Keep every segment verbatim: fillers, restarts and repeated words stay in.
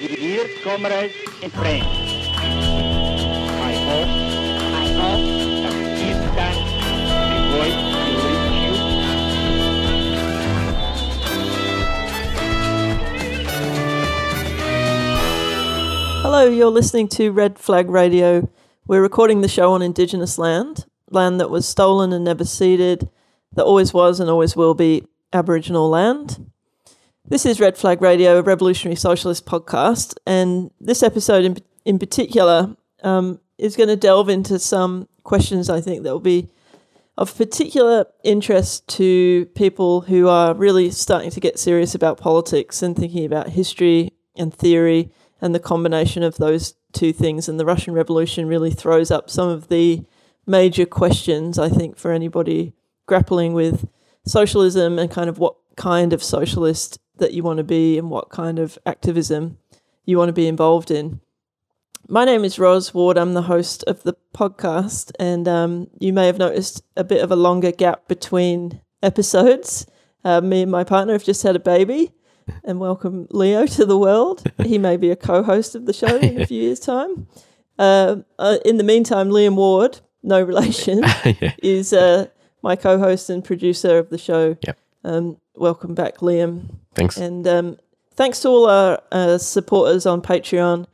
dear comrades and friends, I hope, I hope that this time my voice will reach you. Hello, you're listening to Red Flag Radio. We're recording the show on Indigenous land, land that was stolen and never ceded, that always was and always will be Aboriginal land. This is Red Flag Radio, a revolutionary socialist podcast, and this episode in in particular um, is going to delve into some questions I think that will be of particular interest to people who are really starting to get serious about politics and thinking about history and theory and the combination of those two things. And the Russian Revolution really throws up some of the major questions, I think, for anybody grappling with socialism and kind of what kind of socialist that you want to be and what kind of activism you want to be involved in. My name is Ros Ward. I'm the host of the podcast, and um, you may have noticed a bit of a longer gap between episodes. Uh, me and my partner have just had a baby, and welcome Leo to the world. He may be a co-host of the show in a few years' time. Uh, uh, in the meantime, Liam Ward, no relation, yeah. is uh, my co-host and producer of the show. Yep. Um, welcome back, Liam. Thanks. And um, thanks to all our uh, supporters on Patreon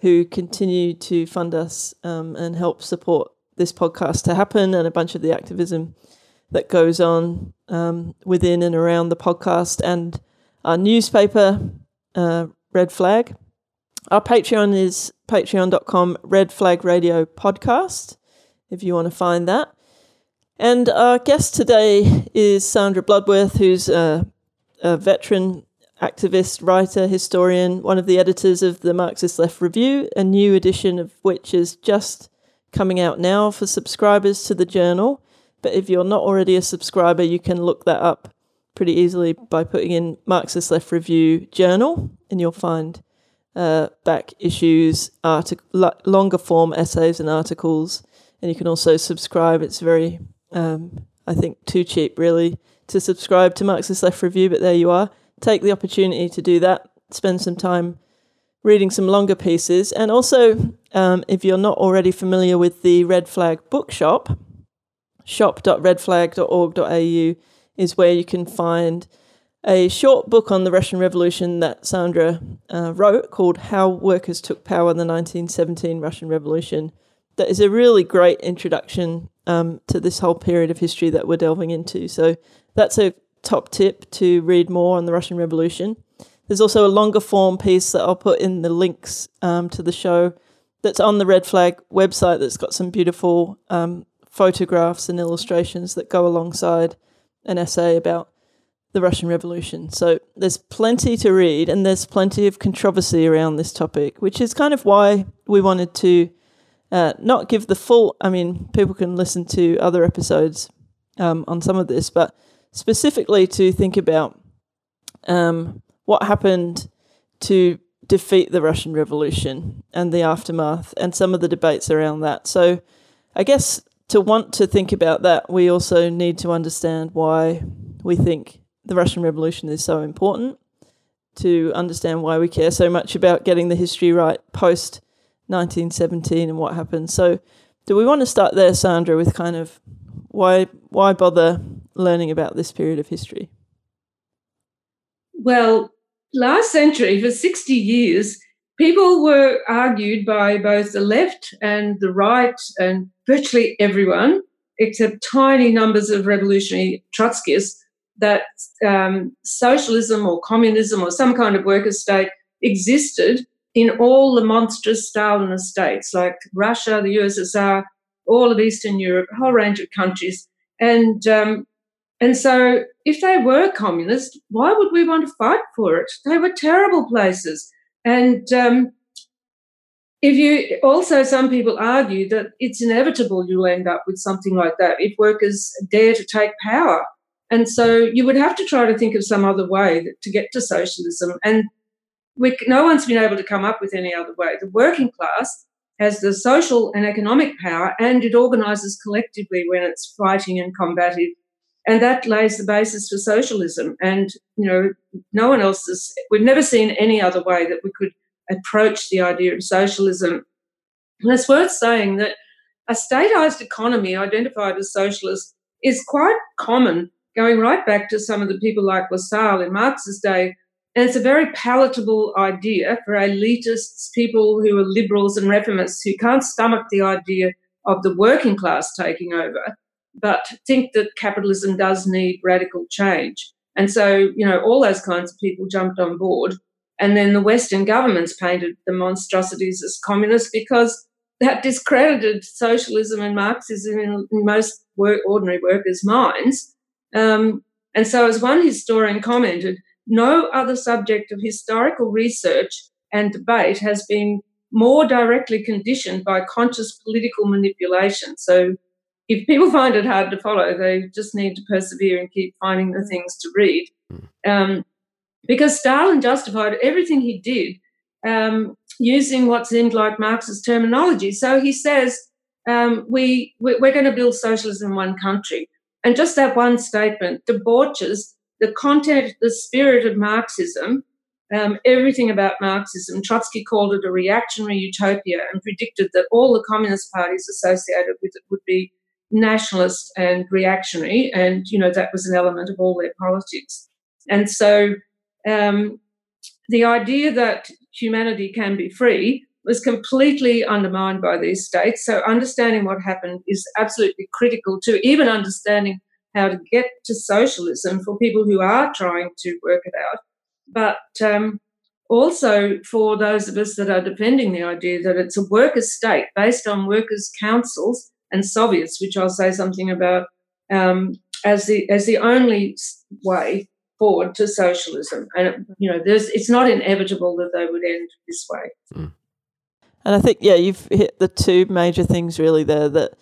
who continue to fund us um, and help support this podcast to happen and a bunch of the activism that goes on um, within and around the podcast and our newspaper, uh, Red Flag. Our Patreon is patreon dot com Red Flag Radio Podcast, if you want to find that. And our guest today is Sandra Bloodworth, who's a, a veteran activist, writer, historian, one of the editors of the Marxist Left Review, a new edition of which is just coming out now for subscribers to the journal. But if you're not already a subscriber, you can look that up pretty easily by putting in Marxist Left Review Journal, and you'll find uh, back issues, artic- longer form essays and articles. And you can also subscribe. It's very... Um, I think too cheap really to subscribe to Marxist Left Review, but there you are. Take the opportunity to do that. Spend some time reading some longer pieces. And also, um, if you're not already familiar with the Red Flag Bookshop, shop dot red flag dot org dot a u is where you can find a short book on the Russian Revolution that Sandra uh, wrote called How Workers Took Power in the nineteen seventeen Russian Revolution. That is a really great introduction Um, to this whole period of history that we're delving into. So that's a top tip to read more on the Russian Revolution. There's also a longer form piece that I'll put in the links um, to the show that's on the Red Flag website that's got some beautiful um, photographs and illustrations that go alongside an essay about the Russian Revolution. So there's plenty to read, and there's plenty of controversy around this topic, which is kind of why we wanted to Uh, not give the full, I mean, people can listen to other episodes um, on some of this, but specifically to think about um, what happened to defeat the Russian Revolution and the aftermath and some of the debates around that. So I guess to want to think about that, we also need to understand why we think the Russian Revolution is so important, to understand why we care so much about getting the history right post nineteen seventeen and what happened. So do we want to start there, Sandra, with kind of why why bother learning about this period of history? Well, last century, for sixty years, people were argued by both the left and the right and virtually everyone, except tiny numbers of revolutionary Trotskyists, that um, socialism or communism or some kind of worker state existed in all the monstrous Stalinist states like Russia, the U S S R, all of Eastern Europe, a whole range of countries. And um, and so if they were communist, why would we want to fight for it? They were terrible places. And um, if you also, some people argue that it's inevitable you'll end up with something like that if workers dare to take power. And so you would have to try to think of some other way that, to get to socialism. And We, no one's been able to come up with any other way. The working class has the social and economic power, and it organises collectively when it's fighting and combative, and that lays the basis for socialism. And, you know, no one else has, we've never seen any other way that we could approached the idea of socialism. And it's worth saying that a statised economy identified as socialist is quite common, going right back to some of the people like Lassalle in Marx's day, and it's a very palatable idea for elitists, people who are liberals and reformists who can't stomach the idea of the working class taking over, but think that capitalism does need radical change. And so, you know, all those kinds of people jumped on board. And then the Western governments painted the monstrosities as communist because that discredited socialism and Marxism in, in most work, ordinary workers' minds. Um, and so, as one historian commented, no other subject of historical research and debate has been more directly conditioned by conscious political manipulation. So if people find it hard to follow, they just need to persevere and keep finding the things to read. Um, because Stalin justified everything he did um, using what seemed like Marxist terminology. So he says, um, we, we're going to build socialism in one country. And just that one statement debauches the content, the spirit of Marxism, um, everything about Marxism. Trotsky called it a reactionary utopia and predicted that all the communist parties associated with it would be nationalist and reactionary, and, you know, that was an element of all their politics. And so um, the idea that humanity can be free was completely undermined by these states. So understanding what happened is absolutely critical to even understanding how to get to socialism for people who are trying to work it out, but um, also for those of us that are defending the idea that it's a workers' state based on workers' councils and Soviets, which I'll say something about, um, as the as the only way forward to socialism. And, you know, there's, it's not inevitable that they would end this way. Mm. And I think, yeah, you've hit the two major things really there that,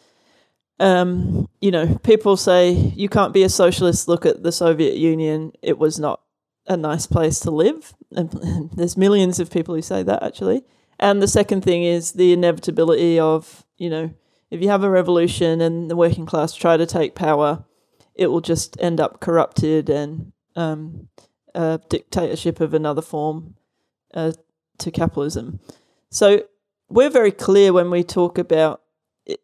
Um, you know, people say you can't be a socialist. Look at the Soviet Union. It was not a nice place to live. And there's millions of people who say that, actually. And the second thing is the inevitability of, you know, if you have a revolution and the working class try to take power, it will just end up corrupted and um, a dictatorship of another form uh, to capitalism. So we're very clear when we talk about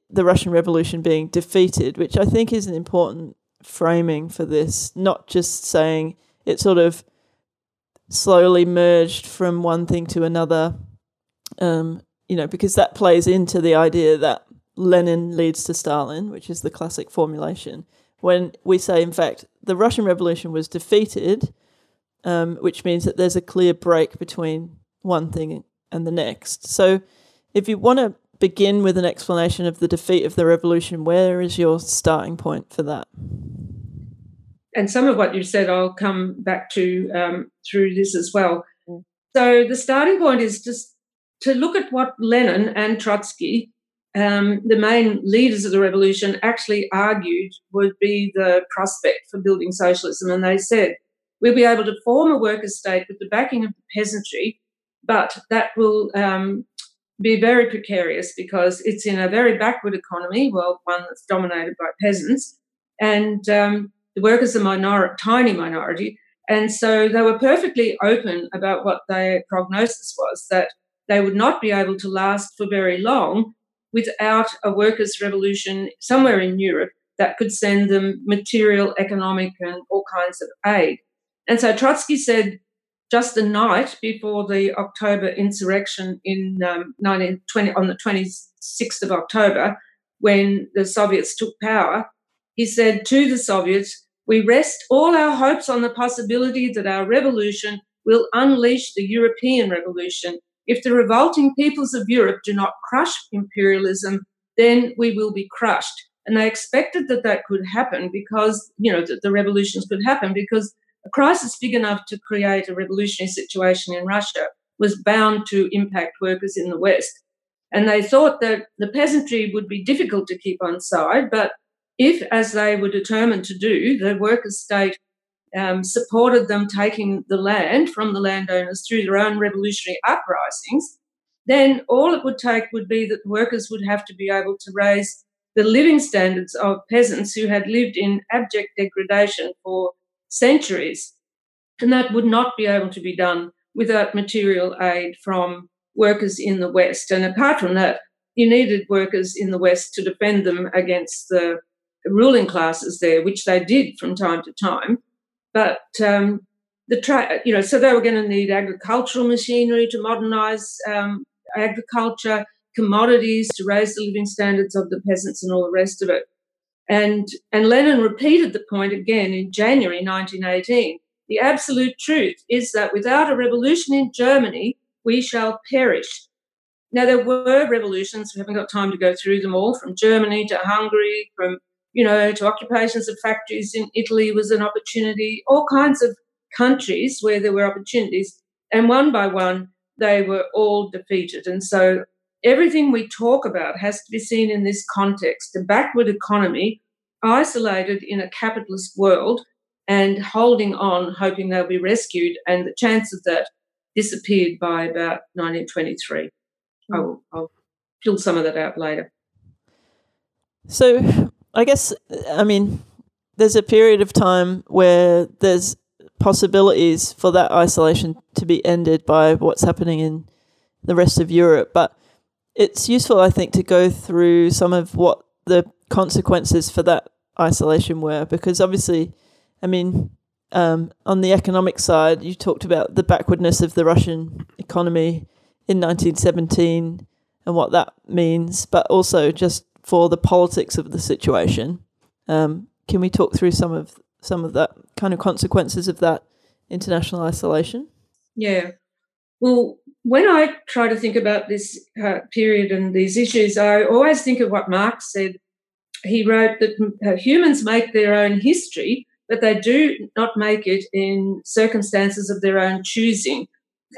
the Russian Revolution being defeated, which I think is an important framing for this, not just saying it sort of slowly merged from one thing to another, um, you know, because that plays into the idea that Lenin leads to Stalin, which is the classic formulation. When we say, in fact, the Russian Revolution was defeated, um, which means that there's a clear break between one thing and the next. So if you want to begin with an explanation of the defeat of the revolution, where is your starting point for that? And some of what you said I'll come back to um, through this as well. Mm. So the starting point is just to look at what Lenin and Trotsky, um, the main leaders of the revolution, actually argued would be the prospect for building socialism. And they said, we'll be able to form a workers' state with the backing of the peasantry, but that will... Um, be very precarious because it's in a very backward economy, well, one that's dominated by peasants, and um, the workers are a minor- tiny minority. And so they were perfectly open about what their prognosis was, that they would not be able to last for very long without a workers' revolution somewhere in Europe that could send them material, economic, and all kinds of aid. And so Trotsky said, just the night before the October insurrection in um, nineteen twenty, on the twenty-sixth of October, when the Soviets took power, he said to the Soviets, we rest all our hopes on the possibility that our revolution will unleash the European revolution. If the revolting peoples of Europe do not crush imperialism, then we will be crushed. And they expected that that could happen because, you know, that the revolutions could happen because a crisis big enough to create a revolutionary situation in Russia was bound to impact workers in the West. And they thought that the peasantry would be difficult to keep on side, but if, as they were determined to do, the workers' state um, supported them taking the land from the landowners through their own revolutionary uprisings, then all it would take would be that the workers would have to be able to raise the living standards of peasants who had lived in abject degradation for centuries, and that would not be able to be done without material aid from workers in the West. And apart from that, you needed workers in the West to defend them against the ruling classes there, which they did from time to time. But um, the tra- you know, so they were going to need agricultural machinery to modernise um, agriculture, commodities to raise the living standards of the peasants, and all the rest of it. And and Lenin repeated the point again in January nineteen eighteen. The absolute truth is that without a revolution in Germany, we shall perish. Now, there were revolutions. We haven't got time to go through them all, from Germany to Hungary, from, you know, to occupations of factories in Italy was an opportunity, all kinds of countries where there were opportunities. And one by one, they were all defeated. And so everything we talk about has to be seen in this context: a backward economy isolated in a capitalist world and holding on, hoping they'll be rescued. And the chance of that disappeared by about nineteen twenty-three. Mm. I'll, I'll fill some of that out later. So I guess, I mean, there's a period of time where there's possibilities for that isolation to be ended by what's happening in the rest of Europe. But it's useful, I think, to go through some of what the consequences for that isolation were, because obviously, I mean, um, on the economic side, you talked about the backwardness of the Russian economy in nineteen seventeen and what that means, but also just for the politics of the situation. Um, can we talk through some of some of that kind of consequences of that international isolation? Yeah. Well, when I try to think about this uh, period and these issues, I always think of what Marx said. He wrote that humans make their own history, but they do not make it in circumstances of their own choosing.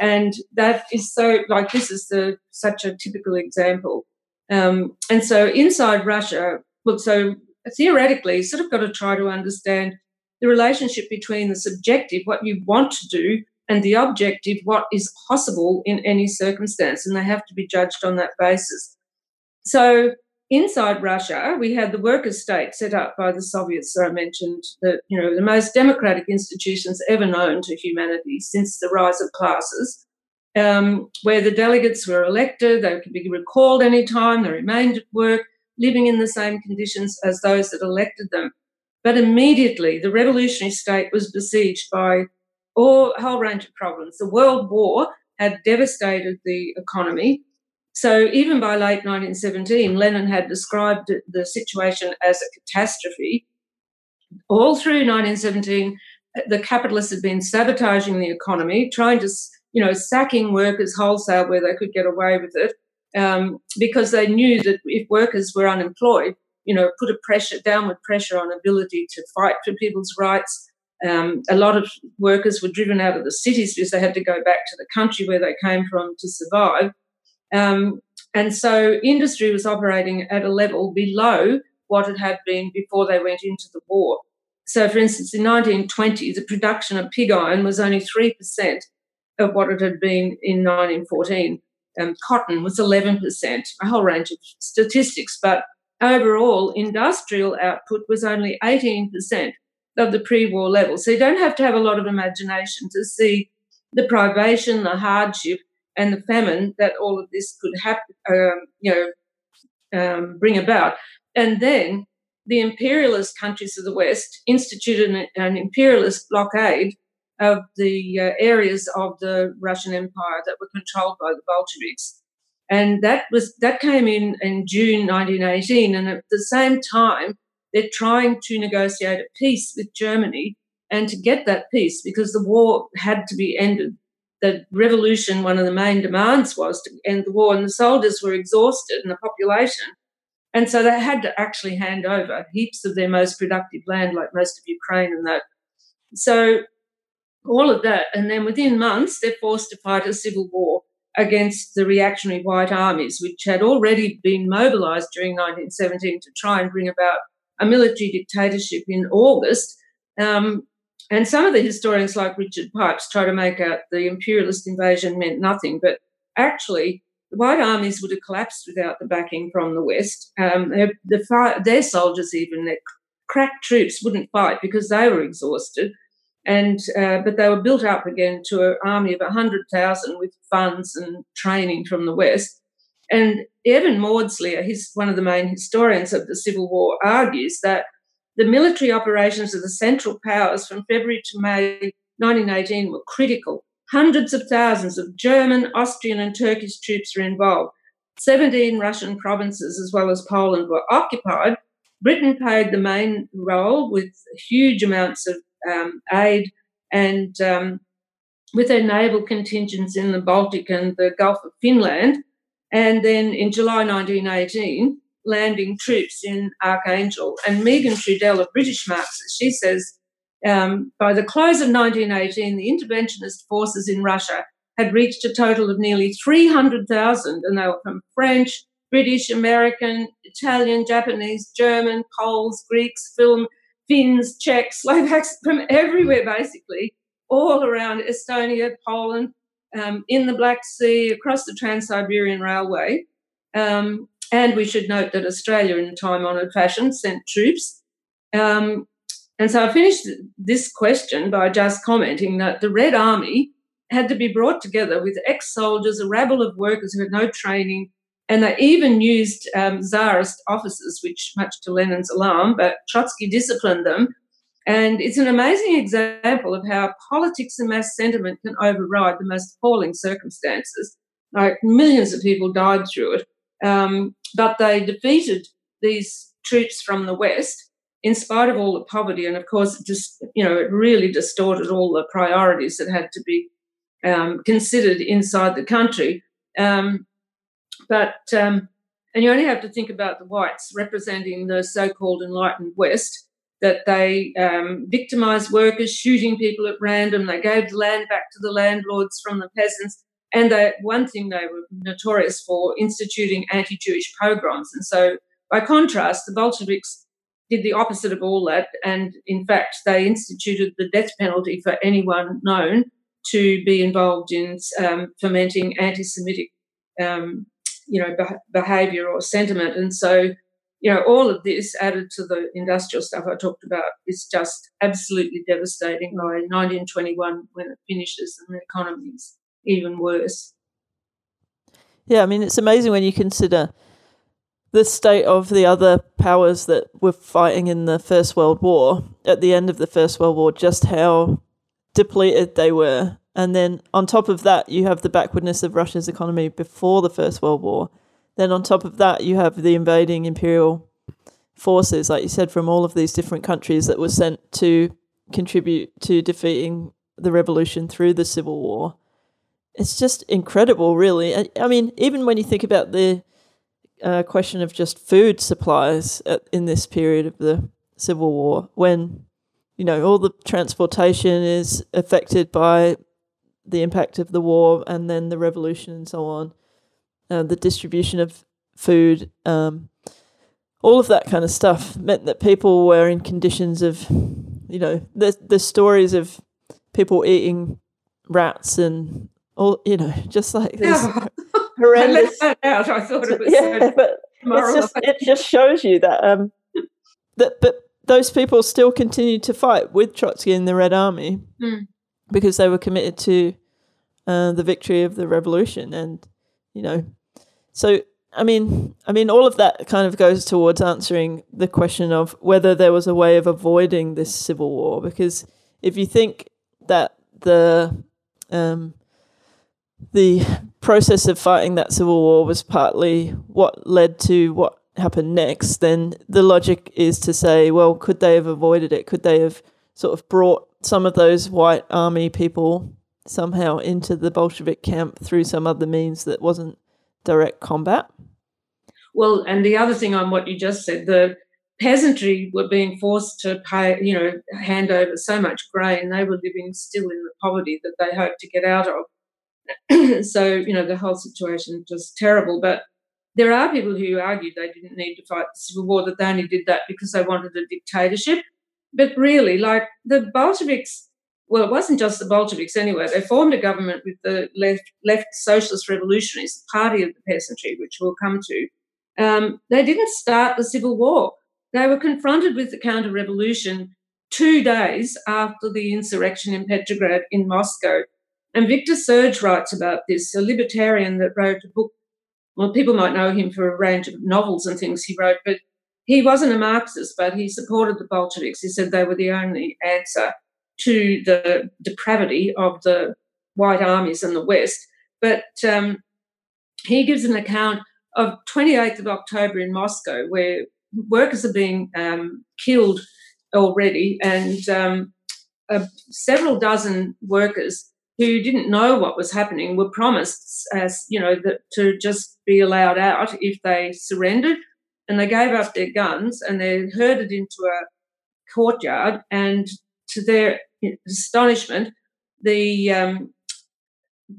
And that is so, like, this is the, such a typical example. Um, and so inside Russia, well, so theoretically, you sort of got to try to understand the relationship between the subjective, what you want to do, and the objective, what is possible in any circumstance, and they have to be judged on that basis. So inside Russia, we had the workers' state set up by the Soviets, that I mentioned, the, you know, the most democratic institutions ever known to humanity since the rise of classes, um, where the delegates were elected, they could be recalled any time, they remained at work, living in the same conditions as those that elected them. But immediately the revolutionary state was besieged by or a whole range of problems. The World War had devastated the economy. So even by late nineteen seventeen, Lenin had described the situation as a catastrophe. All through nineteen seventeen, the capitalists had been sabotaging the economy, trying to, you know, sacking workers wholesale where they could get away with it, um, because they knew that if workers were unemployed, you know, put a pressure, downward pressure on ability to fight for people's rights. Um, a lot of workers were driven out of the cities because they had to go back to the country where they came from to survive. Um, and so industry was operating at a level below what it had been before they went into the war. So, for instance, in nineteen twenty, the production of pig iron was only three percent of what it had been in nineteen fourteen. Um, cotton was eleven percent, a whole range of statistics. But overall, industrial output was only eighteen percent. Of the pre-war level. So you don't have to have a lot of imagination to see the privation, the hardship, and the famine that all of this could happen, um, you know, um, bring about. And then the imperialist countries of the West instituted an, an imperialist blockade of the uh, areas of the Russian Empire that were controlled by the Bolsheviks, and that was that came in in June nineteen eighteen, and at the same time. They're trying to negotiate a peace with Germany and to get that peace because the war had to be ended. The revolution, one of the main demands was to end the war, and the soldiers were exhausted and the population. And so they had to actually hand over heaps of their most productive land, like most of Ukraine and that. So all of that. And then within months, they're forced to fight a civil war against the reactionary White armies, which had already been mobilised during nineteen seventeen to try and bring about a military dictatorship in August, um, and some of the historians like Richard Pipes try to make out the imperialist invasion meant nothing, but actually the White armies would have collapsed without the backing from the West. Um, the fire, their soldiers, even their crack troops, wouldn't fight because they were exhausted. And uh, but they were built up again to an army of one hundred thousand with funds and training from the West. And Evan Maudsley, he's one of the main historians of the Civil War, argues that the military operations of the Central Powers from February to May nineteen eighteen were critical. Hundreds of thousands of German, Austrian and Turkish troops were involved. seventeen Russian provinces as well as Poland were occupied. Britain played the main role with huge amounts of um, aid and um, with their naval contingents in the Baltic and the Gulf of Finland. And then in July nineteen eighteen, landing troops in Archangel. And Megan Trudell, a British Marxist, she says, um, by the close of nineteen eighteen, the interventionist forces in Russia had reached a total of nearly three hundred thousand, and they were from French, British, American, Italian, Japanese, German, Poles, Greeks, film, Finns, Czechs, Slovaks, from everywhere basically, all around Estonia, Poland, um, in the Black Sea, across the Trans-Siberian Railway. Um, and we should note that Australia, in a time-honoured fashion, sent troops. Um, and so I finished this question by just commenting that the Red Army had to be brought together with ex-soldiers, a rabble of workers who had no training, and they even used um, Tsarist officers, which, much to Lenin's alarm, but Trotsky disciplined them. And it's an amazing example of how politics and mass sentiment can override the most appalling circumstances. Like, millions of people died through it. Um, but they defeated these troops from the West in spite of all the poverty. And, of course, it just, you know, it really distorted all the priorities that had to be um, considered inside the country. Um But, um, and you only have to think about the whites representing the so-called enlightened West, that they um, victimised workers, shooting people at random. They gave the land back to the landlords from the peasants. And they, one thing they were notorious for, instituting anti-Jewish pogroms. And so, by contrast, the Bolsheviks did the opposite of all that. And, in fact, they instituted the death penalty for anyone known to be involved in um, fomenting anti-Semitic um you know, behaviour or sentiment. And so, you know, all of this added to the industrial stuff I talked about is just absolutely devastating by nineteen twenty-one when it finishes, and the economy's even worse. Yeah, I mean, it's amazing when you consider the state of the other powers that were fighting in the First World War, at the end of the First World War, just how depleted they were. And then on top of that, you have the backwardness of Russia's economy before the First World War. Then on top of that, you have the invading imperial forces, like you said, from all of these different countries that were sent to contribute to defeating the revolution through the Civil War. It's just incredible, really. I mean, even when you think about the uh, question of just food supplies at, in this period of the Civil War, when, you know, all the transportation is affected by the impact of the war and then the revolution and so on, uh, the distribution of food, um, all of that kind of stuff meant that people were in conditions of, you know, the the stories of people eating rats and all, you know, just like this yeah. horrendous. I let that out. I thought it was yeah, so but it's just, it just shows you that um that but those people still continued to fight with Trotsky and the Red Army. Mm. Because they were committed to uh, the victory of the revolution. And, you know, so, I mean, I mean, all of that kind of goes towards answering the question of whether there was a way of avoiding this civil war. Because if you think that the um, the process of fighting that civil war was partly what led to what happened next, then the logic is to say, well, could they have avoided it? Could they have sort of brought some of those white army people somehow into the Bolshevik camp through some other means that wasn't direct combat? Well, and the other thing on what you just said, the peasantry were being forced to pay, you know, hand over so much grain. They were living still in the poverty that they hoped to get out of. So, you know, the whole situation just terrible. But there are people who argued they didn't need to fight the Civil War, that they only did that because they wanted a dictatorship. But really, like, the Bolsheviks, well, it wasn't just the Bolsheviks anyway. They formed a government with the left, left socialist revolutionaries, the party of the peasantry, which we'll come to. Um, they didn't start the Civil War. They were confronted with the counter-revolution two days after the insurrection in Petrograd in Moscow. And Victor Serge writes about this, a libertarian that wrote a book. Well, people might know him for a range of novels and things he wrote, but he wasn't a Marxist, but he supported the Bolsheviks. He said they were the only answer to the depravity of the White armies in the West. But um, he gives an account of twenty-eighth of October in Moscow, where workers are being um, killed already, and um, uh, several dozen workers who didn't know what was happening were promised, as you know, that to just be allowed out if they surrendered, and they gave up their guns and they're herded into a courtyard. And to their astonishment, the um,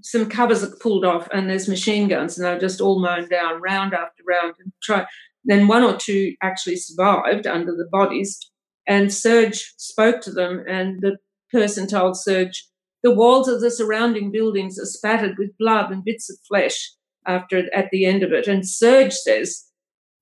some covers are pulled off, and there's machine guns, and they're just all mown down, round after round. And try. Then one or two actually survived under the bodies, and Serge spoke to them, and the person told Serge, "The walls of the surrounding buildings are spattered with blood and bits of flesh after at the end of it." And Serge says,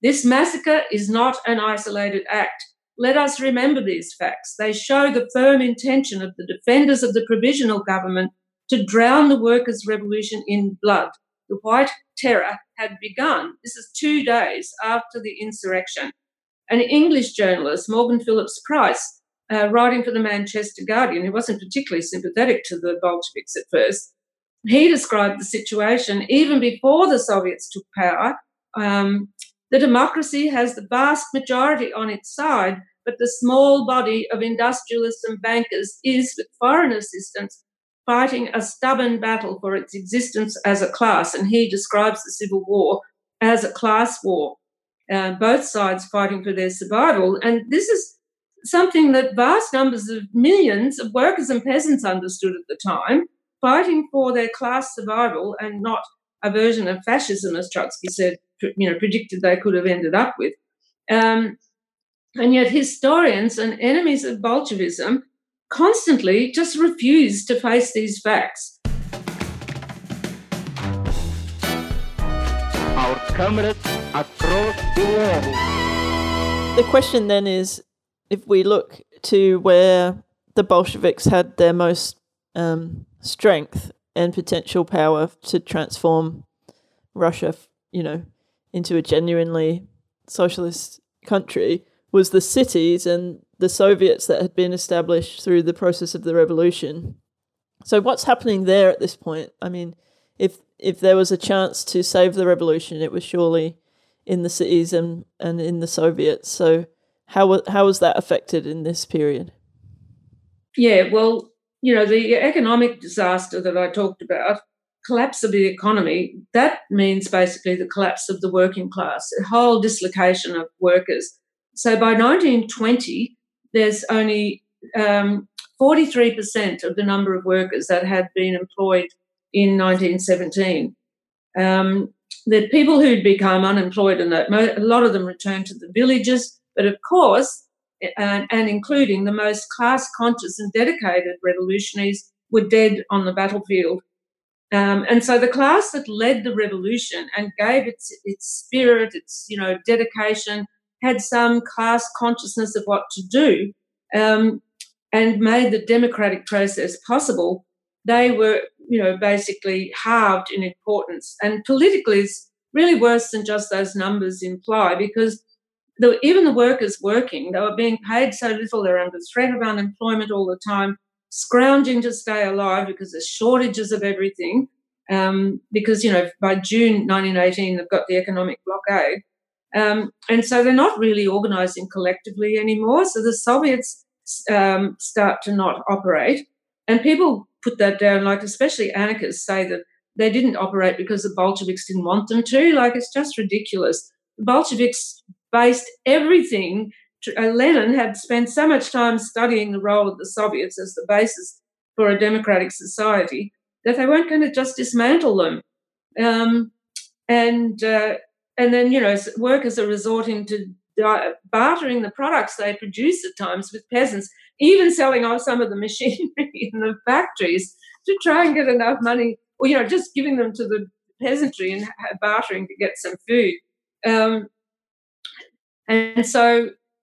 "This massacre is not an isolated act. Let us remember these facts. They show the firm intention of the defenders of the provisional government to drown the workers' revolution in blood. The White Terror had begun." This is two days after the insurrection. An English journalist, Morgan Phillips Price, Uh, writing for the Manchester Guardian, who wasn't particularly sympathetic to the Bolsheviks at first, he described the situation even before the Soviets took power. Um, the democracy has the vast majority on its side, but the small body of industrialists and bankers is, with foreign assistance, fighting a stubborn battle for its existence as a class. And he describes the Civil War as a class war, uh, both sides fighting for their survival. And this is something that vast numbers of millions of workers and peasants understood at the time, fighting for their class survival and not a version of fascism, as Trotsky said, you know, predicted they could have ended up with. Um, and yet historians and enemies of Bolshevism constantly just refused to face these facts. Our comrades across the world. The question then is, if we look to where the Bolsheviks had their most um, strength and potential power to transform Russia, you know, into a genuinely socialist country, was the cities and the Soviets that had been established through the process of the revolution. So what's happening there at this point? I mean, if if there was a chance to save the revolution, it was surely in the cities and, and in the Soviets. So How, how was that affected in this period? Yeah, well, you know, the economic disaster that I talked about, collapse of the economy, that means basically the collapse of the working class, a whole dislocation of workers. So by nineteen twenty, there's only um, forty-three percent of the number of workers that had been employed in nineteen seventeen. Um, the people who'd become unemployed, and that, a lot of them returned to the villages. But of course, and, and including the most class-conscious and dedicated revolutionaries, were dead on the battlefield. Um, and so the class that led the revolution and gave its its spirit, its, you know, dedication, had some class consciousness of what to do, um, and made the democratic process possible. They were, you know, basically halved in importance. And politically, it's really worse than just those numbers imply, because The, even the workers working, they were being paid so little, they're under threat of unemployment all the time, scrounging to stay alive because there's shortages of everything, um, because, you know, by June nineteen eighteen, they've got the economic blockade. Um, and so they're not really organising collectively anymore. So the Soviets um, start to not operate. And people put that down, like especially anarchists say that they didn't operate because the Bolsheviks didn't want them to. Like, it's just ridiculous. The Bolsheviks based everything. Uh, Lenin had spent so much time studying the role of the Soviets as the basis for a democratic society that they weren't going to just dismantle them. Um, and uh, and then, you know, workers are resorting to di- bartering the products they produce at times with peasants, even selling off some of the machinery in the factories to try and get enough money, or, you know, just giving them to the peasantry and bartering to get some food. Um, And so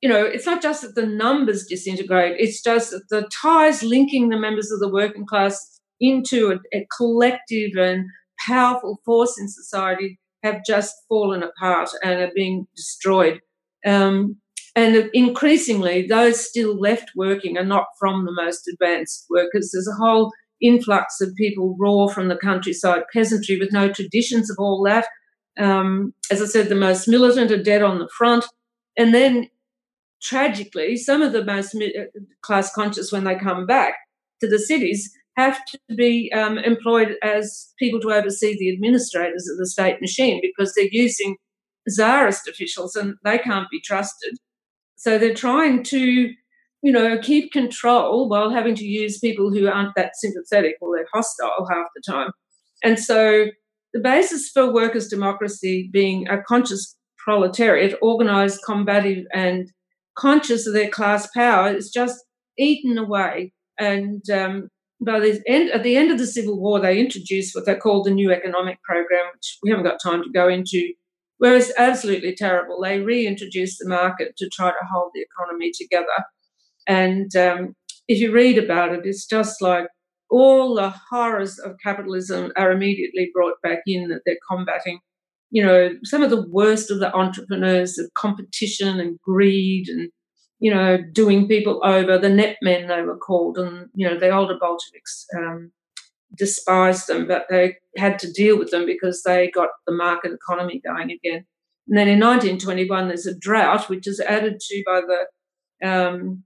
you know, it's not just that the numbers disintegrate, it's just that the ties linking the members of the working class into a, a collective and powerful force in society have just fallen apart and are being destroyed. Um, and increasingly, those still left working are not from the most advanced workers. There's a whole influx of people raw from the countryside, peasantry with no traditions of all that. Um, as I said, the most militant are dead on the front. And then, tragically, some of the most class conscious, when they come back to the cities, have to be um, employed as people to oversee the administrators of the state machine, because they're using Tsarist officials and they can't be trusted. So they're trying to, you know, keep control while having to use people who aren't that sympathetic, or they're hostile half the time. And so the basis for workers' democracy being a conscious proletariat, organised, combative and conscious of their class power, is just eaten away. And um, by the end, at the end of the Civil War, they introduced what they called the New Economic Program, which we haven't got time to go into, where it's absolutely terrible. They reintroduced the market to try to hold the economy together. And um, if you read about it, it's just like all the horrors of capitalism are immediately brought back in, that they're combating, you know, some of the worst of the entrepreneurs of competition and greed and, you know, doing people over, the net men they were called. And, you know, the older Bolsheviks um, despised them, but they had to deal with them because they got the market economy going again. And then in nineteen twenty-one, there's a drought, which is added to by the Um,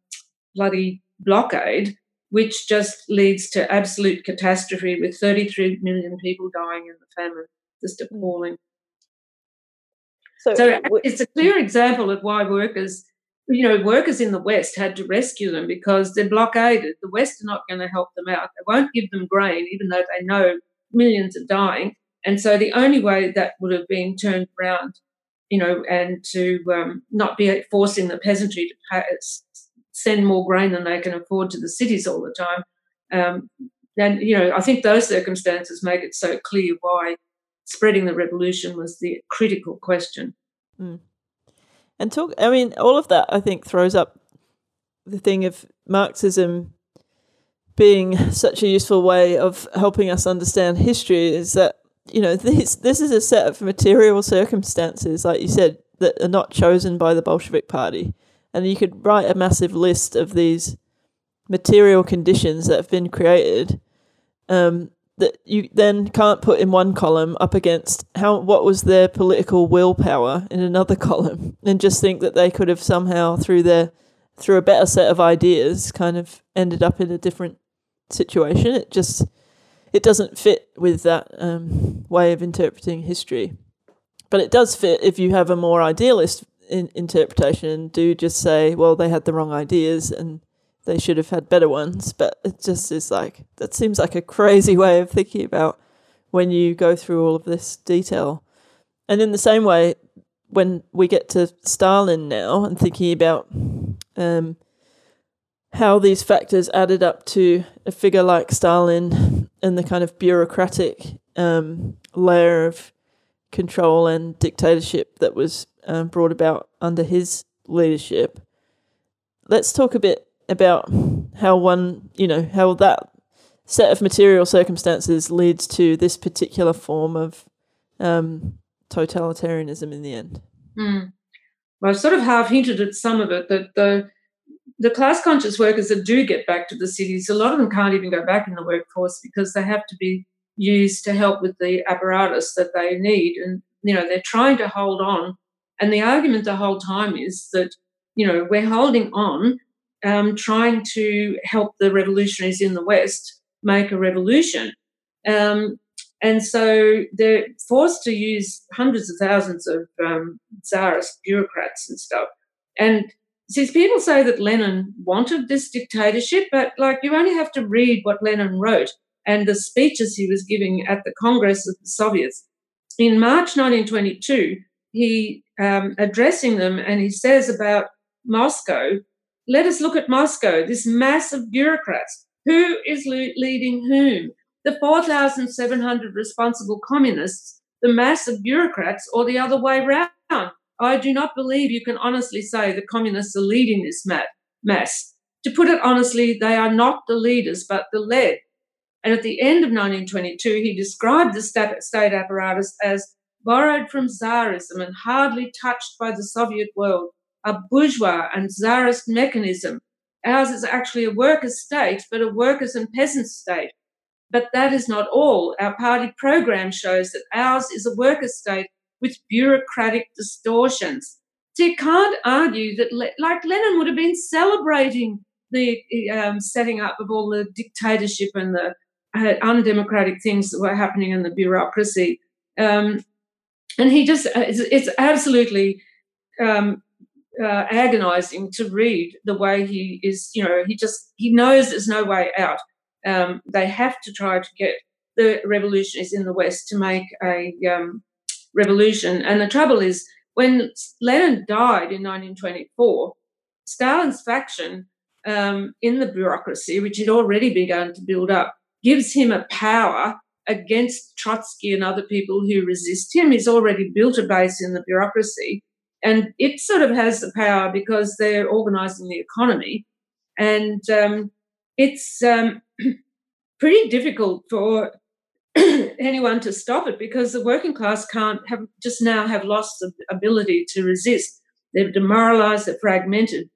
bloody blockade, which just leads to absolute catastrophe, with thirty-three million people dying in the famine. Just appalling. So, so it's a clear example of why workers, you know, workers in the West had to rescue them, because they're blockaded. The West are not going to help them out. They won't give them grain, even though they know millions are dying. And so the only way that would have been turned around, you know, and to um, not be forcing the peasantry to pay, send more grain than they can afford to the cities all the time. Um, and, you know, I think those circumstances make it so clear why spreading the revolution was the critical question. Mm. And talk, I mean, all of that, I think, throws up the thing of Marxism being such a useful way of helping us understand history, is that, you know, this, this is a set of material circumstances, like you said, that are not chosen by the Bolshevik Party. And you could write a massive list of these material conditions that have been created um, that you then can't put in one column up against how what was their political willpower in another column, and just think that they could have somehow, through their through a better set of ideas, kind of ended up in a different situation. It just it doesn't fit with that um, way of interpreting history, but it does fit if you have a more idealist in interpretation, do just say, well, they had the wrong ideas and they should have had better ones. But it just is like, that seems like a crazy way of thinking about when you go through all of this detail. And in the same way, when we get to Stalin now and thinking about um, how these factors added up to a figure like Stalin and the kind of bureaucratic um, layer of control and dictatorship that was Um, brought about under his leadership. Let's talk a bit about how one, you know, how that set of material circumstances leads to this particular form of um, totalitarianism in the end. Mm. Well, I've sort of half hinted at some of it, that the the class conscious workers that do get back to the cities, a lot of them can't even go back in the workforce because they have to be used to help with the apparatus that they need, and, you know, they're trying to hold on. And the argument the whole time is that, you know, we're holding on, um, trying to help the revolutionaries in the West make a revolution. Um, and so they're forced to use hundreds of thousands of um, Tsarist bureaucrats and stuff. And since people say that Lenin wanted this dictatorship, but, like, you only have to read what Lenin wrote and the speeches he was giving at the Congress of the Soviets. In March nineteen twenty-two, he um, addressing them, and he says about Moscow, let us look at Moscow, this mass of bureaucrats. Who is le- leading whom? The four thousand seven hundred responsible communists, the mass of bureaucrats, or the other way round? I do not believe you can honestly say the communists are leading this mass. To put it honestly, they are not the leaders, but the led. And at the end of nineteen twenty-two, he described the state apparatus as borrowed from Tsarism and hardly touched by the Soviet world, a bourgeois and Tsarist mechanism. Ours is actually a workers' state, but a workers' and peasants' state. But that is not all. Our party program shows that ours is a workers' state with bureaucratic distortions. So you can't argue that, Le- like Lenin would have been celebrating the um, setting up of all the dictatorship and the uh, undemocratic things that were happening in the bureaucracy. Um, and he just, it's, it's absolutely um, uh, agonizing to read the way he is, you know, he just, he knows there's no way out. Um, they have to try to get the revolutionaries in the West to make a um, revolution. And the trouble is, when Lenin died in nineteen twenty-four, Stalin's faction um, in the bureaucracy, which had already begun to build up, gives him a power against Trotsky and other people who resist him. He's already built a base in the bureaucracy, and it sort of has the power because they're organising the economy. And um, it's um, pretty difficult for anyone to stop it because the working class can't have just now have lost the ability to resist. They're demoralized, they're fragmented.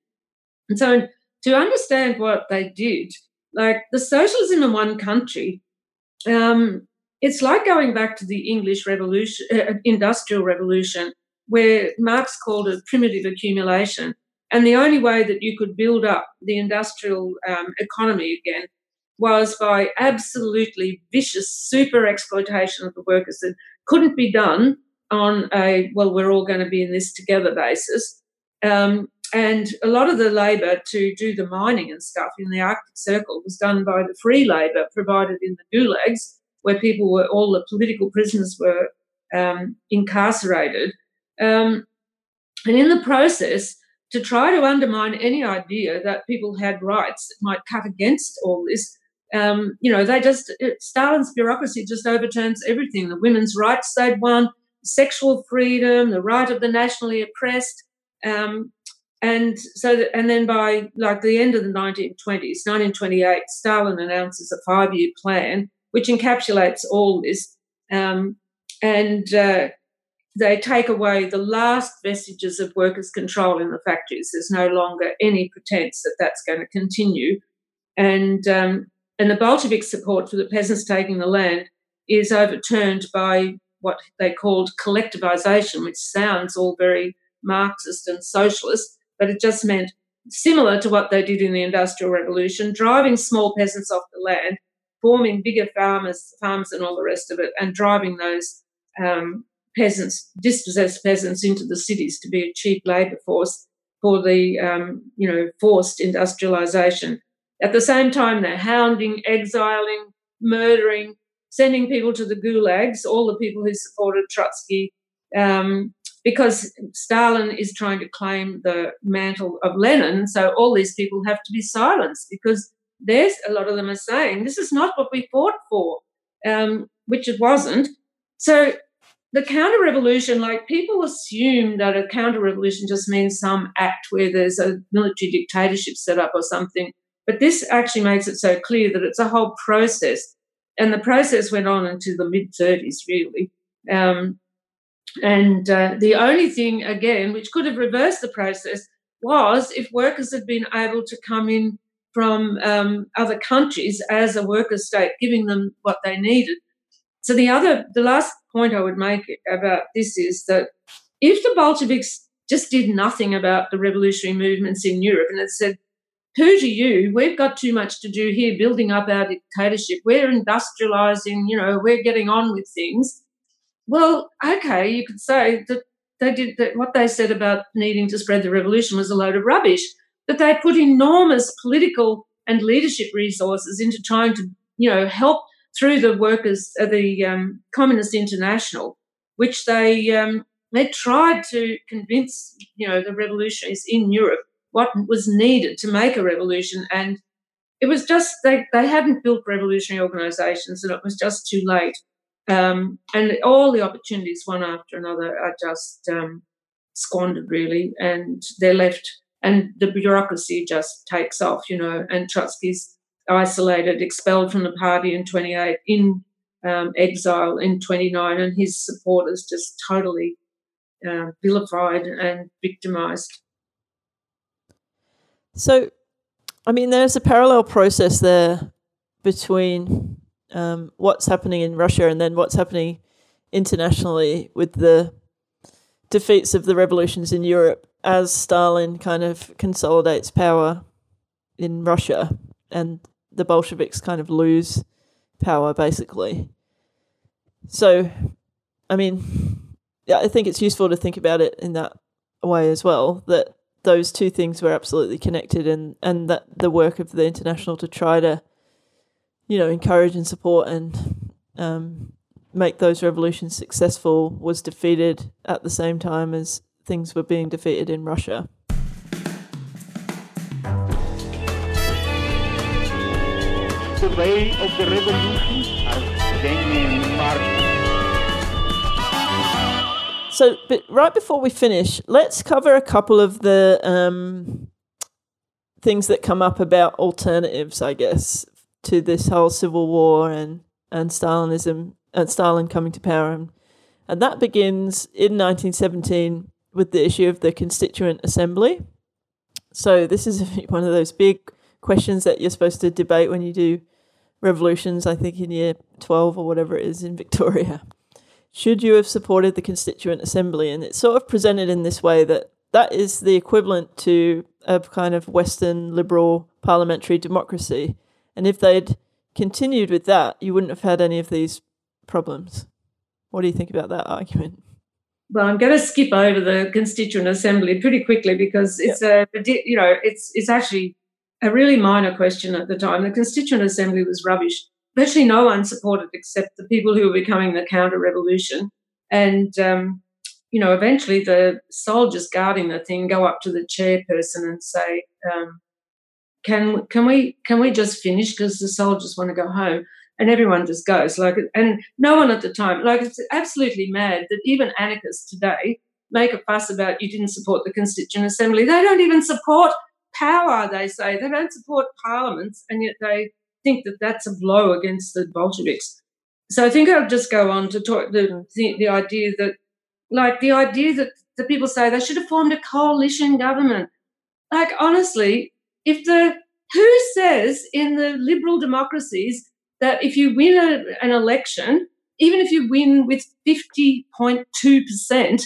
And so to understand what they did, like the socialism in one country, um, it's like going back to the English Revolution, uh, Industrial Revolution, where Marx called it primitive accumulation. And the only way that you could build up the industrial um, economy again was by absolutely vicious super exploitation of the workers that couldn't be done on a, well, we're all going to be in this together basis. Um, and a lot of the labour to do the mining and stuff in the Arctic Circle was done by the free labour provided in the gulags, where people were, all the political prisoners were um, incarcerated. Um, and in the process, to try to undermine any idea that people had rights that might cut against all this, Um, you know, they just, Stalin's bureaucracy just overturns everything. The women's rights they'd won, sexual freedom, the right of the nationally oppressed. Um, and so, that, and then by like the end of the nineteen twenties, nineteen twenty-eight, Stalin announces a five-year plan, which encapsulates all this. Um, and uh, they take away the last vestiges of workers' control in the factories. There's no longer any pretense that that's going to continue. And, um, And the Bolshevik support for the peasants taking the land is overturned by what they called collectivization, which sounds all very Marxist and socialist, but it just meant similar to what they did in the Industrial Revolution, driving small peasants off the land, forming bigger farmers, farms and all the rest of it, and driving those um, peasants, dispossessed peasants into the cities to be a cheap labour force for the, um, you know, forced industrialisation. At the same time, they're hounding, exiling, murdering, sending people to the gulags, all the people who supported Trotsky, um, because Stalin is trying to claim the mantle of Lenin. So all these people have to be silenced because there's a lot of them are saying, this is not what we fought for, um, which it wasn't. So the counter-revolution, like people assume that a counter-revolution just means some act where there's a military dictatorship set up or something. But this actually makes it so clear that it's a whole process. And the process went on into the mid-thirties, really. Um, and uh, the only thing, again, which could have reversed the process was if workers had been able to come in from um, other countries as a workers' state, giving them what they needed. So the other, the last point I would make about this is that if the Bolsheviks just did nothing about the revolutionary movements in Europe and it said, who do you? We've got too much to do here building up our dictatorship. We're industrialising, you know, we're getting on with things. Well, okay, you could say that they did that. What they said about needing to spread the revolution was a load of rubbish, but they put enormous political and leadership resources into trying to, you know, help through the workers, uh, the um, Communist International, which they, um, they tried to convince, you know, the revolutionaries in Europe what was needed to make a revolution, and it was just they, they hadn't built revolutionary organisations and it was just too late. Um, and all the opportunities one after another are just um, squandered, really, and they're left, and the bureaucracy just takes off, you know, and Trotsky's isolated, expelled from the party in twenty-eight, in um, exile in twenty-nine, and his supporters just totally uh, vilified and victimised. So, I mean, there's a parallel process there between um, what's happening in Russia and then what's happening internationally with the defeats of the revolutions in Europe as Stalin kind of consolidates power in Russia and the Bolsheviks kind of lose power, basically. So, I mean, yeah, I think it's useful to think about it in that way as well, that those two things were absolutely connected, and, and that the work of the International to try to, you know, encourage and support and um, make those revolutions successful was defeated at the same time as things were being defeated in Russia. The way of the revolution, as Lenin marked. So, but right before we finish, let's cover a couple of the um, things that come up about alternatives, I guess, to this whole civil war and, and Stalinism and Stalin coming to power. And, and that begins in nineteen seventeen with the issue of the Constituent Assembly. So this is one of those big questions that you're supposed to debate when you do revolutions, I think in year twelve or whatever it is in Victoria. Should you have supported the Constituent Assembly? And it's sort of presented in this way that that is the equivalent to a kind of Western liberal parliamentary democracy. And if they'd continued with that, you wouldn't have had any of these problems. What do you think about that argument? Well, I'm going to skip over the Constituent Assembly pretty quickly because it's yeah. a, you know, it's it's actually a really minor question at the time. The Constituent Assembly was rubbish. Virtually no one supported except the people who were becoming the counter-revolution. And, um, you know, eventually the soldiers guarding the thing go up to the chairperson and say, um, can can we can we just finish because the soldiers want to go home? And everyone just goes. like, And no one at the time, like it's absolutely mad that even anarchists today make a fuss about you didn't support the Constituent Assembly. They don't even support power, they say. They don't support parliaments, and yet they think that that's a blow against the Bolsheviks. So I think I'll just go on to talk the, the, the idea that, like, the idea that the people say they should have formed a coalition government. Like, honestly, if the, who says in the liberal democracies that if you win a, an election, even if you win with fifty point two percent,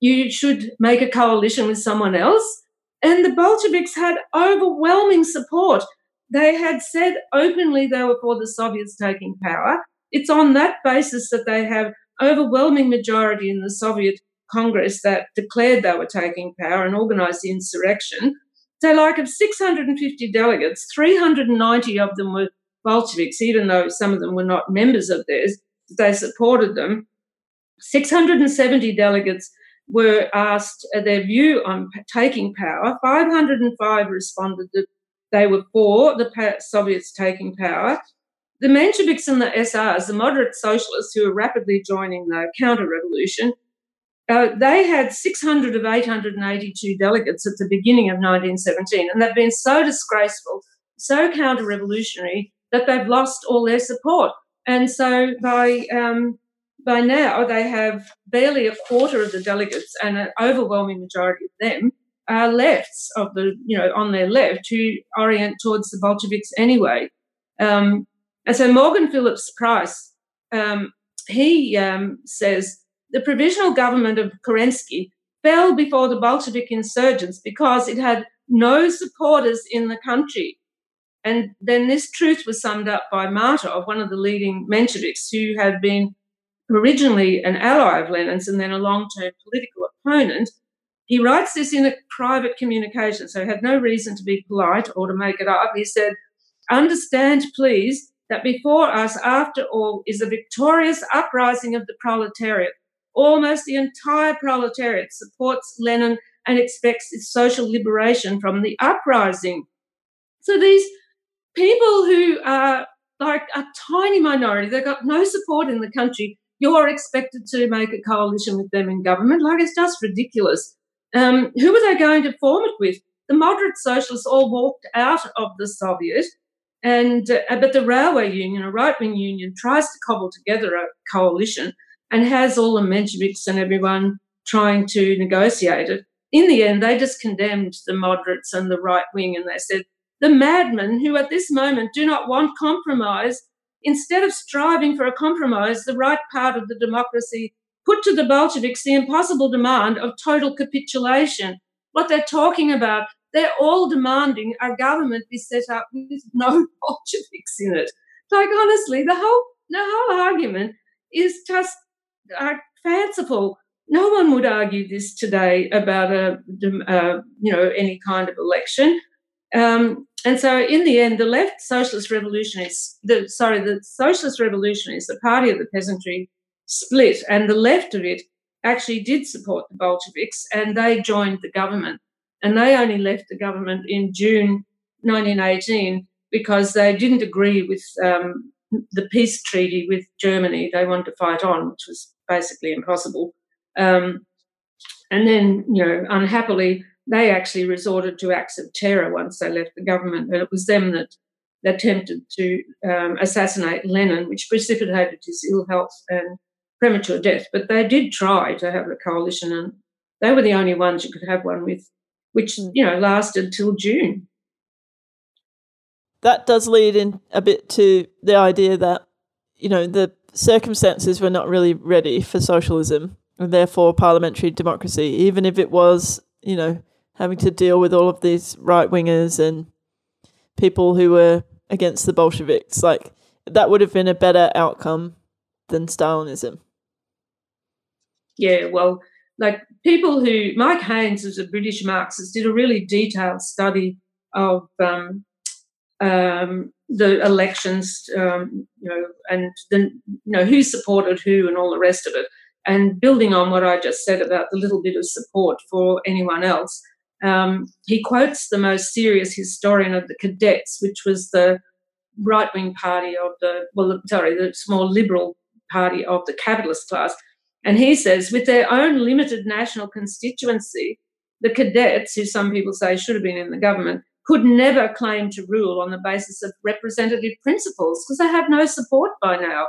you should make a coalition with someone else? And the Bolsheviks had overwhelming support. They had said openly they were for the Soviets taking power. It's on that basis that they have overwhelming majority in the Soviet Congress that declared they were taking power and organised the insurrection. So, like, of six hundred fifty delegates, three hundred ninety of them were Bolsheviks, even though some of them were not members of theirs. They supported them. six hundred seventy delegates were asked their view on taking power. five hundred five responded that they were for the Soviets taking power. The Mensheviks and the S Rs, the moderate socialists who were rapidly joining the counter-revolution, uh, they had six hundred of eight hundred eighty-two delegates at the beginning of nineteen seventeen, and they've been so disgraceful, so counter-revolutionary, that they've lost all their support. And so by... Um, By now, they have barely a quarter of the delegates, and an overwhelming majority of them are lefts of the, you know, on their left, who orient towards the Bolsheviks anyway. Um, and so Morgan Phillips Price, um, he um, says the provisional government of Kerensky fell before the Bolshevik insurgents because it had no supporters in the country. And then this truth was summed up by Martov, one of the leading Mensheviks, who had been originally an ally of Lenin's and then a long-term political opponent. He writes this in a private communication, so he had no reason to be polite or to make it up. He said, "Understand, please, that before us, after all, is a victorious uprising of the proletariat. Almost the entire proletariat supports Lenin and expects its social liberation from the uprising." So these people who are like a tiny minority, they've got no support in the country, you're expected to make a coalition with them in government. Like, it's just ridiculous. Um, who were they going to form it with? The moderate socialists all walked out of the Soviet, and uh, but the railway union, a right-wing union, tries to cobble together a coalition and has all the Mensheviks and everyone trying to negotiate it. In the end, they just condemned the moderates and the right wing, and they said, the madmen who at this moment do not want compromise, instead of striving for a compromise, the right part of the democracy put to the Bolsheviks the impossible demand of total capitulation. What they're talking about, they're all demanding our government be set up with no Bolsheviks in it. Like, honestly, the whole, the whole argument is just uh, fanciful. No one would argue this today about a, uh, you know, any kind of election. Um, and so, in the end, the left socialist revolutionaries, the, sorry, the socialist revolutionaries, the party of the peasantry, split, and the left of it actually did support the Bolsheviks, and they joined the government. And they only left the government in June nineteen eighteen because they didn't agree with um, the peace treaty with Germany. They wanted to fight on, which was basically impossible. Um, and then, you know, unhappily, they actually resorted to acts of terror once they left the government. And it was them that, that attempted to um, assassinate Lenin, which precipitated his ill health and premature death. But they did try to have a coalition, and they were the only ones you could have one with, which, you know, lasted till June. That does lead in a bit to the idea that, you know, the circumstances were not really ready for socialism, and therefore parliamentary democracy, even if it was, you know, having to deal with all of these right-wingers and people who were against the Bolsheviks. Like, that would have been a better outcome than Stalinism. Yeah, well, like people who, Mike Haynes, who's a British Marxist, did a really detailed study of um, um, the elections, um, you know, and the, you know, who supported who and all the rest of it. And building on what I just said about the little bit of support for anyone else, um, he quotes the most serious historian of the cadets, which was the right-wing party of the, well, sorry, the small liberal party of the capitalist class. And he says, with their own limited national constituency, the cadets, who some people say should have been in the government, could never claim to rule on the basis of representative principles because they have no support by now.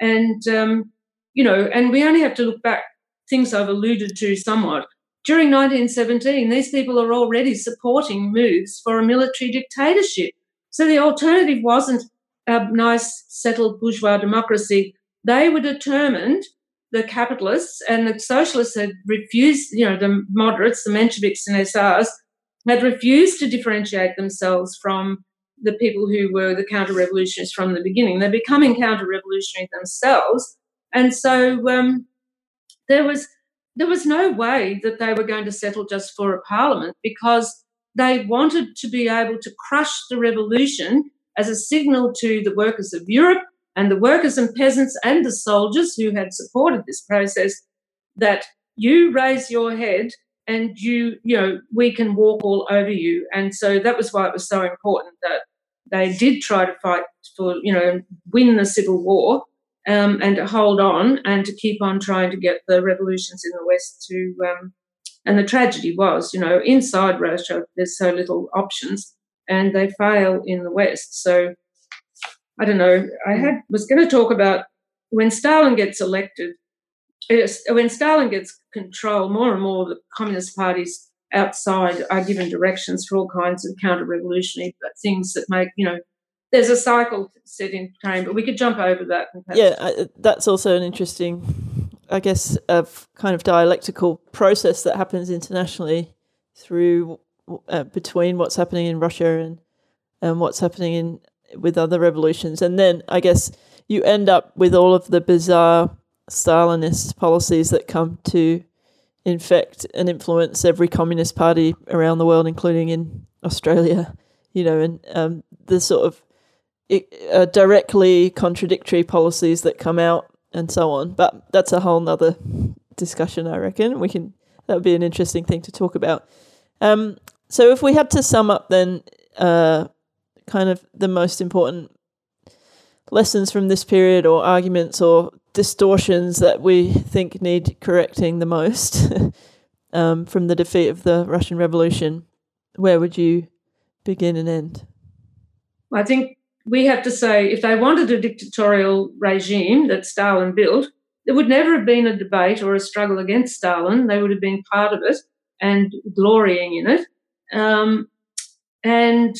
And, um, You know, and we only have to look back, things I've alluded to somewhat. During nineteen seventeen, these people are already supporting moves for a military dictatorship. So the alternative wasn't a nice, settled bourgeois democracy. They were determined, the capitalists and the socialists had refused, you know, the moderates, the Mensheviks and S Rs, had refused to differentiate themselves from the people who were the counter-revolutionaries from the beginning. They're becoming counter-revolutionary themselves. And so um, there was there was no way that they were going to settle just for a parliament because they wanted to be able to crush the revolution as a signal to the workers of Europe and the workers and peasants and the soldiers who had supported this process that you raise your head and you, you know, we can walk all over you. And so that was why it was so important that they did try to fight for, you know, win the Civil War. Um, and to hold on and to keep on trying to get the revolutions in the West to, um, and the tragedy was, you know, inside Russia there's so little options and they fail in the West. So I don't know, I had was going to talk about when Stalin gets elected, when Stalin gets control, more and more the communist parties outside are given directions for all kinds of counter-revolutionary things that make, you know, there's a cycle set in train, but we could jump over that. And yeah, I, that's also an interesting, I guess, of kind of dialectical process that happens internationally through uh, between what's happening in Russia and and what's happening in with other revolutions, and then I guess you end up with all of the bizarre Stalinist policies that come to infect and influence every communist party around the world, including in Australia. You know, and um, the sort of It, uh, directly contradictory policies that come out and so on, but that's a whole nother discussion, I reckon. We can that would be an interesting thing to talk about. Um, so if we had to sum up then uh, kind of the most important lessons from this period or arguments or distortions that we think need correcting the most, um, from the defeat of the Russian Revolution, where would you begin and end? I think we have to say, if they wanted a dictatorial regime that Stalin built, there would never have been a debate or a struggle against Stalin. They would have been part of it and glorying in it. Um, and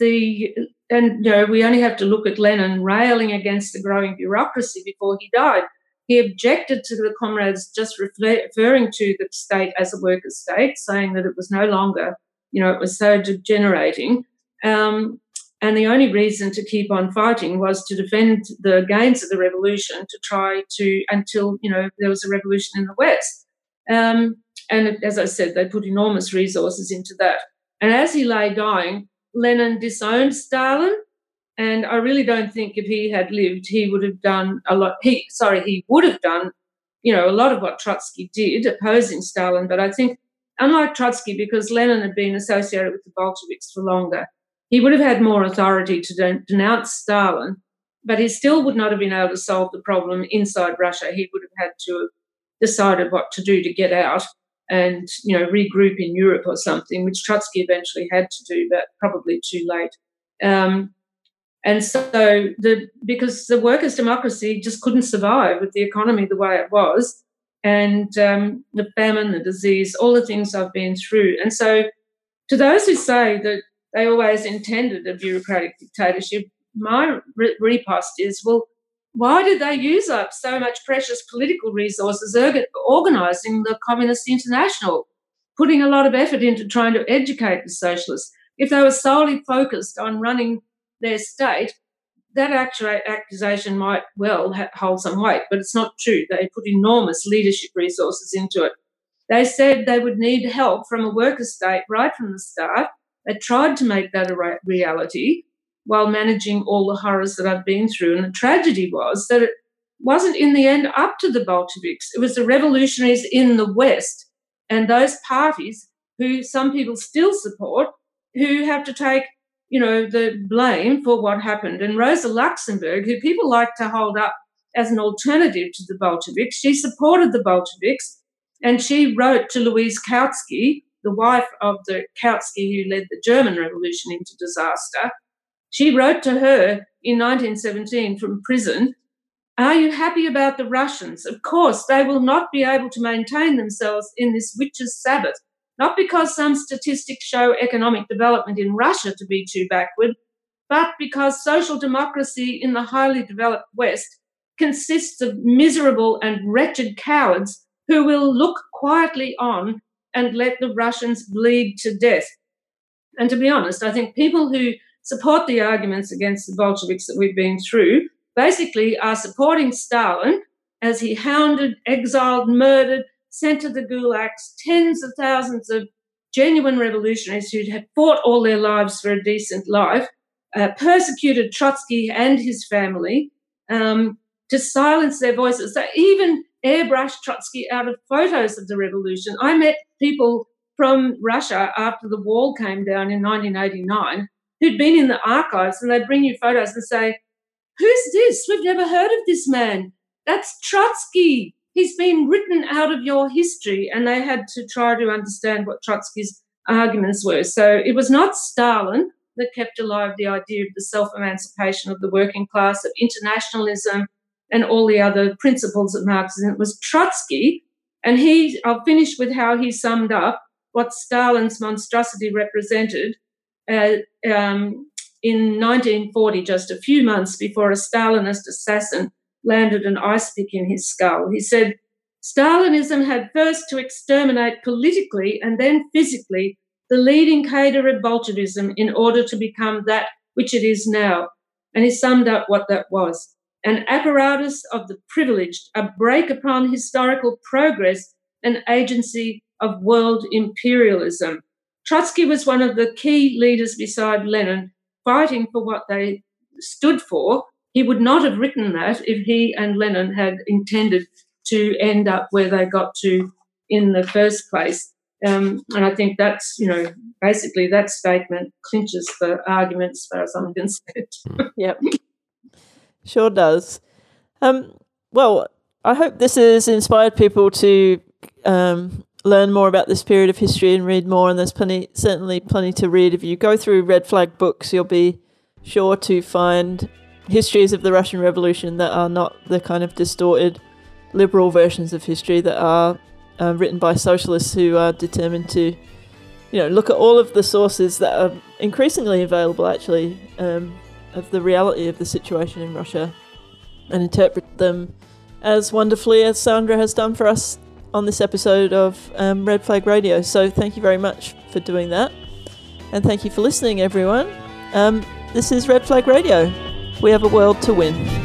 the and you know, we only have to look at Lenin railing against the growing bureaucracy before he died. He objected to the comrades just referring to the state as a workers' state, saying that it was no longer, you know, it was so degenerating. Um, and the only reason to keep on fighting was to defend the gains of the revolution, to try to, until, you know, there was a revolution in the West. Um, and as I said, they put enormous resources into that. And as he lay dying, Lenin disowned Stalin. And I really don't think if he had lived, he would have done a lot. He, sorry, he would have done, you know, a lot of what Trotsky did, opposing Stalin. But I think, unlike Trotsky, because Lenin had been associated with the Bolsheviks for longer, he would have had more authority to denounce Stalin, but he still would not have been able to solve the problem inside Russia. He would have had to have decided what to do to get out and, you know, regroup in Europe or something, which Trotsky eventually had to do, but probably too late. Um, and so the because the workers' democracy just couldn't survive with the economy the way it was, and um, the famine, the disease, all the things I've been through. And so to those who say that they always intended a bureaucratic dictatorship, my re- riposte is, well, why did they use up so much precious political resources organ- organising the Communist International, putting a lot of effort into trying to educate the socialists? If they were solely focused on running their state, that actua- accusation might well ha- hold some weight, but it's not true. They put enormous leadership resources into it. They said they would need help from a workers' state right from the start. They tried to make that a reality while managing all the horrors that I've been through. And the tragedy was that it wasn't in the end up to the Bolsheviks. It was the revolutionaries in the West and those parties who some people still support who have to take, you know, the blame for what happened. And Rosa Luxemburg, who people like to hold up as an alternative to the Bolsheviks, she supported the Bolsheviks and she wrote to Louise Kautsky, the wife of the Kautsky who led the German Revolution into disaster. She wrote to her in nineteen seventeen from prison, "Are you happy about the Russians? Of course, they will not be able to maintain themselves in this witches' Sabbath, not because some statistics show economic development in Russia to be too backward, but because social democracy in the highly developed West consists of miserable and wretched cowards who will look quietly on and let the Russians bleed to death." And to be honest, I think people who support the arguments against the Bolsheviks that we've been through basically are supporting Stalin as he hounded, exiled, murdered, sent to the gulags tens of thousands of genuine revolutionaries who had fought all their lives for a decent life, uh, persecuted Trotsky and his family um, to silence their voices. So even airbrushed Trotsky out of photos of the revolution. I met people from Russia after the wall came down in nineteen eighty-nine who'd been in the archives, and they'd bring you photos and say, "Who's this? We've never heard of this man. That's Trotsky. He's been written out of your history." And they had to try to understand what Trotsky's arguments were. So it was not Stalin that kept alive the idea of the self-emancipation of the working class, of internationalism, and all the other principles of Marxism. It was Trotsky, and he, I'll finish with how he summed up what Stalin's monstrosity represented uh, um, in nineteen forty, just a few months before a Stalinist assassin landed an ice pick in his skull. He said, "Stalinism had first to exterminate politically and then physically the leading cadre of Bolshevism in order to become that which it is now." And he summed up what that was: an apparatus of the privileged, a break upon historical progress, an agency of world imperialism. Trotsky was one of the key leaders beside Lenin, fighting for what they stood for. He would not have written that if he and Lenin had intended to end up where they got to in the first place. Um, and I think that's, you know, basically that statement clinches the argument as far as I'm concerned. Yep. Sure does. Um, well, I hope this has inspired people to um, learn more about this period of history and read more, and there's plenty, certainly plenty to read. If you go through Red Flag Books, you'll be sure to find histories of the Russian Revolution that are not the kind of distorted liberal versions of history that are uh, written by socialists who are determined to, you know, look at all of the sources that are increasingly available, actually, um, of the reality of the situation in Russia, and interpret them as wonderfully as Sandra has done for us on this episode of um, Red Flag Radio. So thank you very much for doing that, and thank you for listening, everyone. Um, this is Red Flag Radio. We have a world to win.